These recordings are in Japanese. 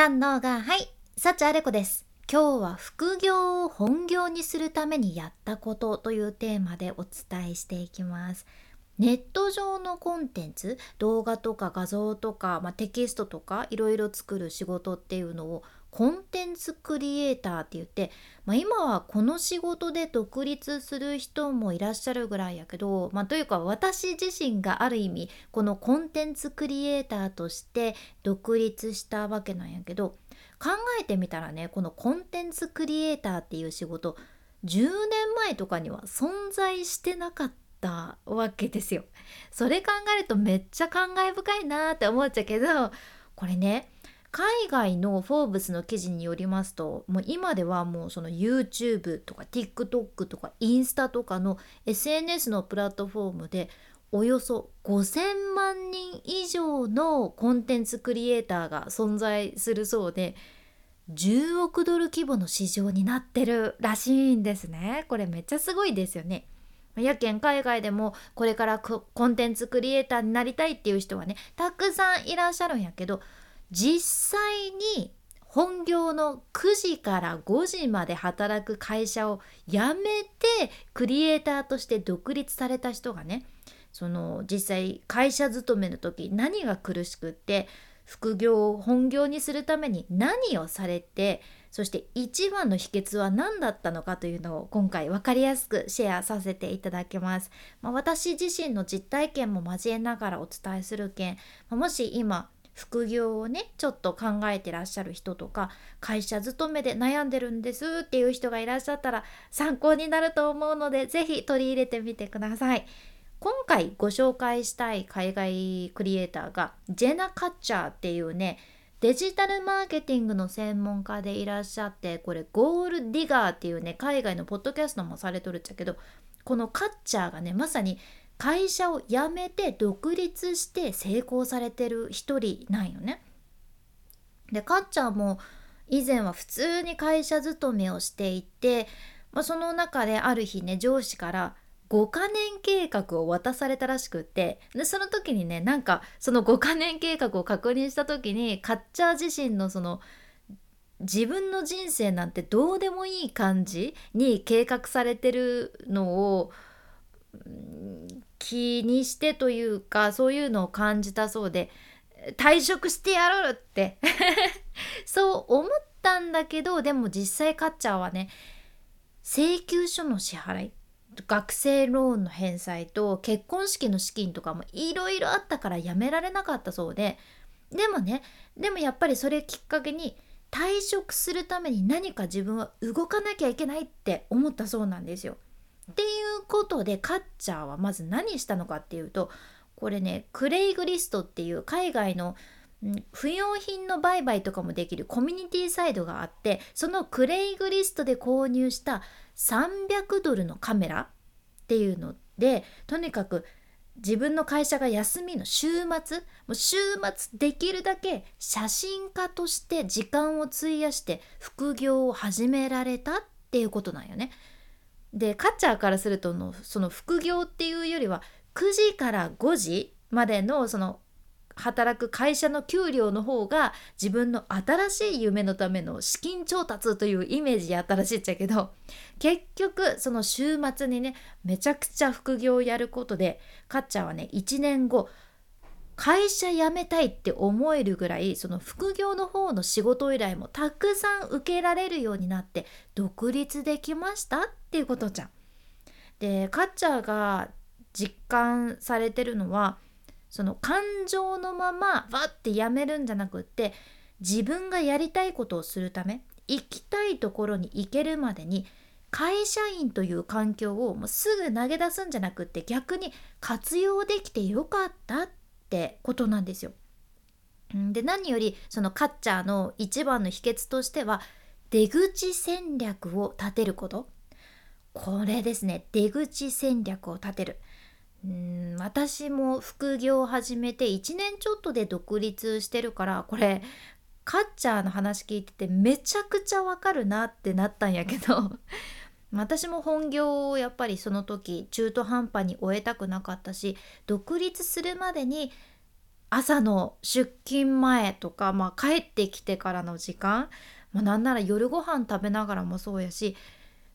さんのがはい、サチアレコです。今日は副業を本業にするためにやったことというテーマでお伝えしていきます。ネット上のコンテンツ、動画とか画像とか、テキストとかいろいろ作る仕事っていうのをコンテンツクリエイターって言って、今はこの仕事で独立する人もいらっしゃるぐらいやけど、というか私自身がある意味このコンテンツクリエイターとして独立したわけなんやけど、考えてみたらね、このコンテンツクリエイターっていう仕事10年前とかには存在してなかったわけですよ。それ考えるとめっちゃ感慨深いなって思っちゃうけど、これね、海外のフォーブスの記事によりますと、今ではその YouTube とか TikTok とかインスタとかの SNS のプラットフォームでおよそ5000万人以上のコンテンツクリエイターが存在するそうで、10億ドル規模の市場になってるらしいんですね。これめっちゃすごいですよね。やけん海外でもこれからコンテンツクリエイターになりたいっていう人はね、たくさんいらっしゃるんやけど、実際に本業の9時から5時まで働く会社を辞めてクリエイターとして独立された人がね、その実際会社勤めの時何が苦しくって、副業を本業にするために何をされて、そして一番の秘訣は何だったのかというのを今回分かりやすくシェアさせていただきます。私自身の実体験も交えながらお伝えするけん、もし今副業をねちょっと考えてらっしゃる人とか、会社勤めで悩んでるんですっていう人がいらっしゃったら参考になると思うので、ぜひ取り入れてみてください。今回ご紹介したい海外クリエイターがジェナ・カッチャーっていうね、デジタルマーケティングの専門家でいらっしゃって、これゴールディガーっていうね、海外のポッドキャストもされとるっちゃけど、このカッチャーがね、まさに会社を辞めて独立して成功されてる一人なんよね。でカッチャーも以前は普通に会社勤めをしていて、その中である日ね、上司から5カ年計画を渡されたらしくって、でその時にね、なんかその5カ年計画を確認した時に、カッチャー自身のその自分の人生なんてどうでもいい感じに計画されてるのを気にしてというか、そういうのを感じたそうで、退職してやろうってそう思ったんだけど、でも実際カッチャーはね、請求書の支払い、学生ローンの返済と結婚式の資金とかもいろいろあったからやめられなかったそうで、でもやっぱりそれきっかけに退職するために何か自分は動かなきゃいけないって思ったそうなんですよ。っていうことでカッチャーはまず何したのかっていうと、これね、クレイグリストっていう海外の不用品の売買とかもできるコミュニティサイトがあって、そのクレイグリストで購入した300ドルのカメラっていうので、とにかく自分の会社が休みの週末できるだけ写真家として時間を費やして副業を始められたっていうことなんよね。でカッチャーからするとその副業っていうよりは9時から5時までのその働く会社の給料の方が自分の新しい夢のための資金調達というイメージやったらしいっちゃけど、結局その週末にね、めちゃくちゃ副業をやることでカッチャーはね、1年後会社辞めたいって思えるぐらい、その副業の方の仕事依頼もたくさん受けられるようになって独立できましたっていうことじゃん。でカッチャーが実感されてるのは、その感情のままバッてやめるんじゃなくって、自分がやりたいことをするため、行きたいところに行けるまでに会社員という環境をもうすぐ投げ出すんじゃなくって、逆に活用できてよかったってことなんですよ。で何よりそのカッチャーの一番の秘訣としては、出口戦略を立てること、これですね。出口戦略を立てる。私も副業を始めて1年ちょっとで独立してるから、これカッチャーの話聞いててめちゃくちゃわかるなってなったんやけど私も本業をやっぱりその時中途半端に終えたくなかったし、独立するまでに朝の出勤前とか、帰ってきてからの時間、なんなら夜ご飯食べながらもそうやし、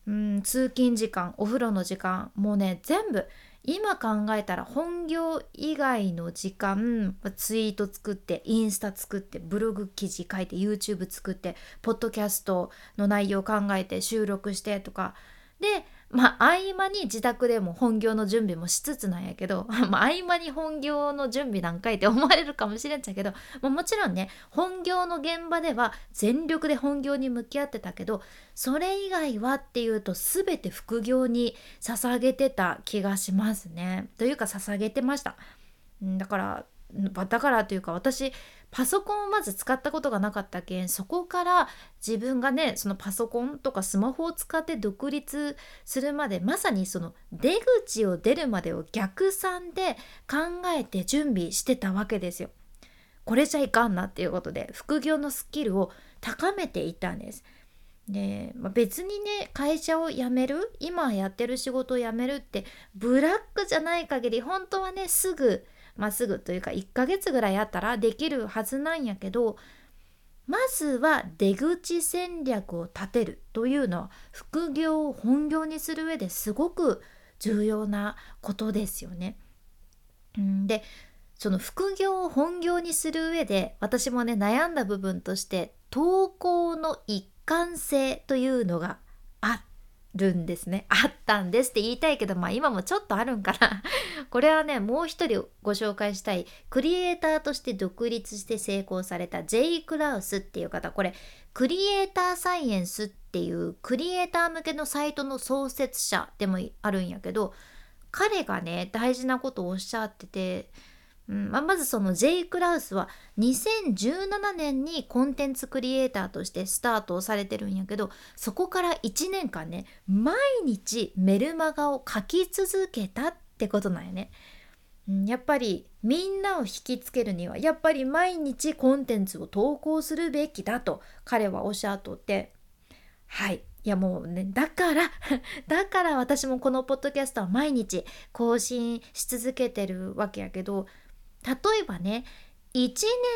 通勤時間、お風呂の時間、もうね全部今考えたら本業以外の時間、ツイート作ってインスタ作ってブログ記事書いて YouTube 作ってポッドキャストの内容考えて収録してとかで、合間に自宅でも本業の準備もしつつなんやけど、合間に本業の準備なんかいって思われるかもしれんちゃけど、もちろんね本業の現場では全力で本業に向き合ってたけど、それ以外はっていうと全て副業に捧げてた気がしますね。というか捧げてました。だからというか、私パソコンをまず使ったことがなかったけん、そこから自分がねそのパソコンとかスマホを使って独立するまで、まさにその出口を出るまでを逆算で考えて準備してたわけですよ。これじゃいかんなっていうことで副業のスキルを高めていったんです。で、別にね会社を辞める、今やってる仕事を辞めるってブラックじゃない限り本当はねすぐというか1ヶ月ぐらいあったらできるはずなんやけど、まずは出口戦略を立てるというのは副業を本業にする上ですごく重要なことですよね。で、その副業を本業にする上で私もね悩んだ部分として、投稿の一貫性というのがあったんですって言いたいけど、今もちょっとあるんかなこれはねもう一人ご紹介したい、クリエイターとして独立して成功されたジェイ・クラウスっていう方、これクリエイターサイエンスっていうクリエイター向けのサイトの創設者でもあるんやけど、彼がね大事なことをおっしゃってて、まずそのジェイ・クラウスは2017年にコンテンツクリエイターとしてスタートをされてるんやけど、そこから1年間ね毎日メルマガを書き続けたってことなんやね。やっぱりみんなを引きつけるにはやっぱり毎日コンテンツを投稿するべきだと彼はおっしゃっとって、だから私もこのポッドキャストは毎日更新し続けてるわけやけど、例えばね1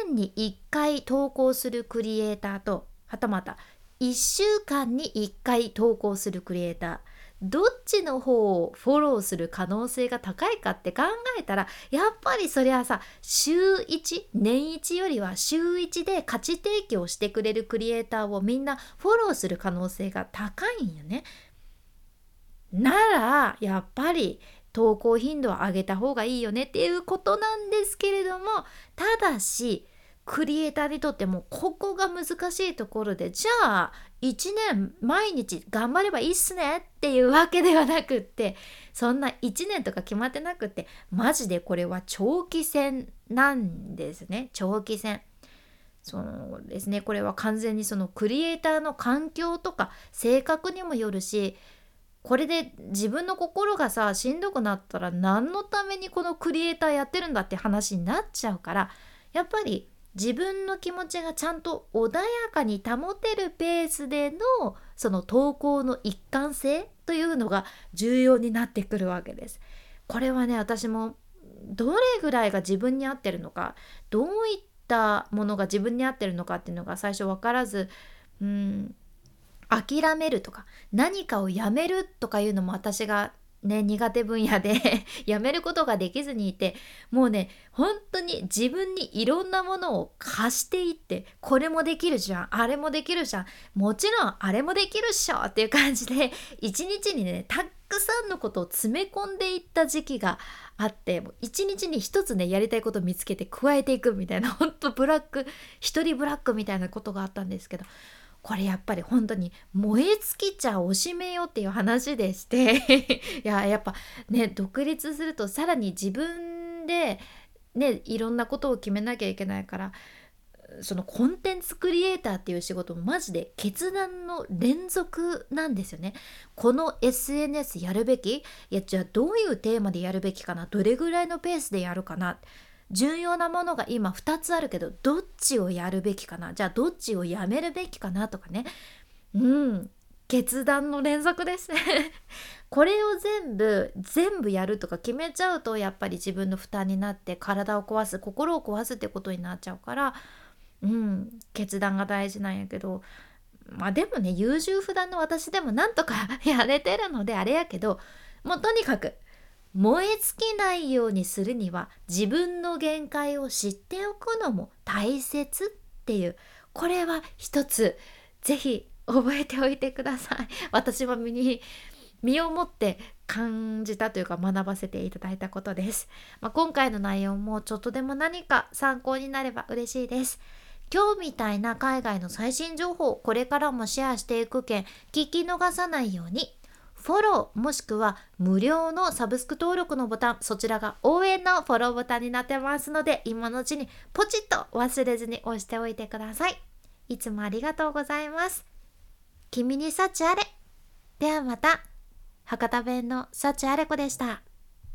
年に1回投稿するクリエイターと、はたまた1週間に1回投稿するクリエイター、どっちの方をフォローする可能性が高いかって考えたら、やっぱりそりゃさ年1よりは週1で価値提供してくれるクリエイターをみんなフォローする可能性が高いんよね。ならやっぱり投稿頻度を上げた方がいいよねっていうことなんですけれども、ただしクリエイターにとってもここが難しいところで、じゃあ1年毎日頑張ればいいっすねっていうわけではなくって、そんな1年とか決まってなくって、マジでこれは長期戦なんですね。長期戦、そうですね、これは完全にそのクリエイターの環境とか性格にもよるし、これで自分の心がさしんどくなったら何のためにこのクリエイターやってるんだって話になっちゃうから、やっぱり自分の気持ちがちゃんと穏やかに保てるペースでのその投稿の一貫性というのが重要になってくるわけです。これはね私もどれぐらいが自分に合ってるのか、どういったものが自分に合ってるのかっていうのが最初分からず、諦めるとか何かをやめるとかいうのも私がね苦手分野でやめることができずにいて、もうね本当に自分にいろんなものを貸していって、これもできるじゃん、あれもできるじゃん、もちろんあれもできるっしょっていう感じで一日にねたくさんのことを詰め込んでいった時期があって、もう一日に一つねやりたいことを見つけて加えていくみたいな、本当ブラック一人ブラックみたいなことがあったんですけど、これやっぱり本当に燃え尽きちゃおしめよっていう話でしてやっぱね独立するとさらに自分でねいろんなことを決めなきゃいけないから、そのコンテンツクリエイターっていう仕事もマジで決断の連続なんですよね。この SNS やるべき、じゃあどういうテーマでやるべきかな、どれぐらいのペースでやるかな、重要なものが今2つあるけどどっちをやるべきかな、じゃあどっちをやめるべきかなとかね、決断の連続ですこれを全部やるとか決めちゃうと、やっぱり自分の負担になって体を壊す、心を壊すってことになっちゃうから、決断が大事なんやけど、まあでもね、優柔不断の私でもなんとかやれてるのであれやけど、もうとにかく燃え尽きないようにするには自分の限界を知っておくのも大切っていう、これは一つぜひ覚えておいてください。私は身をもって感じたというか学ばせていただいたことです。今回の内容もちょっとでも何か参考になれば嬉しいです。今日みたいな海外の最新情報をこれからもシェアしていく件、聞き逃さないようにフォローもしくは無料のサブスク登録のボタン、そちらが応援のフォローボタンになってますので、今のうちにポチッと忘れずに押しておいてください。いつもありがとうございます。君に幸あれ。ではまた。博多弁の幸あれ子でした。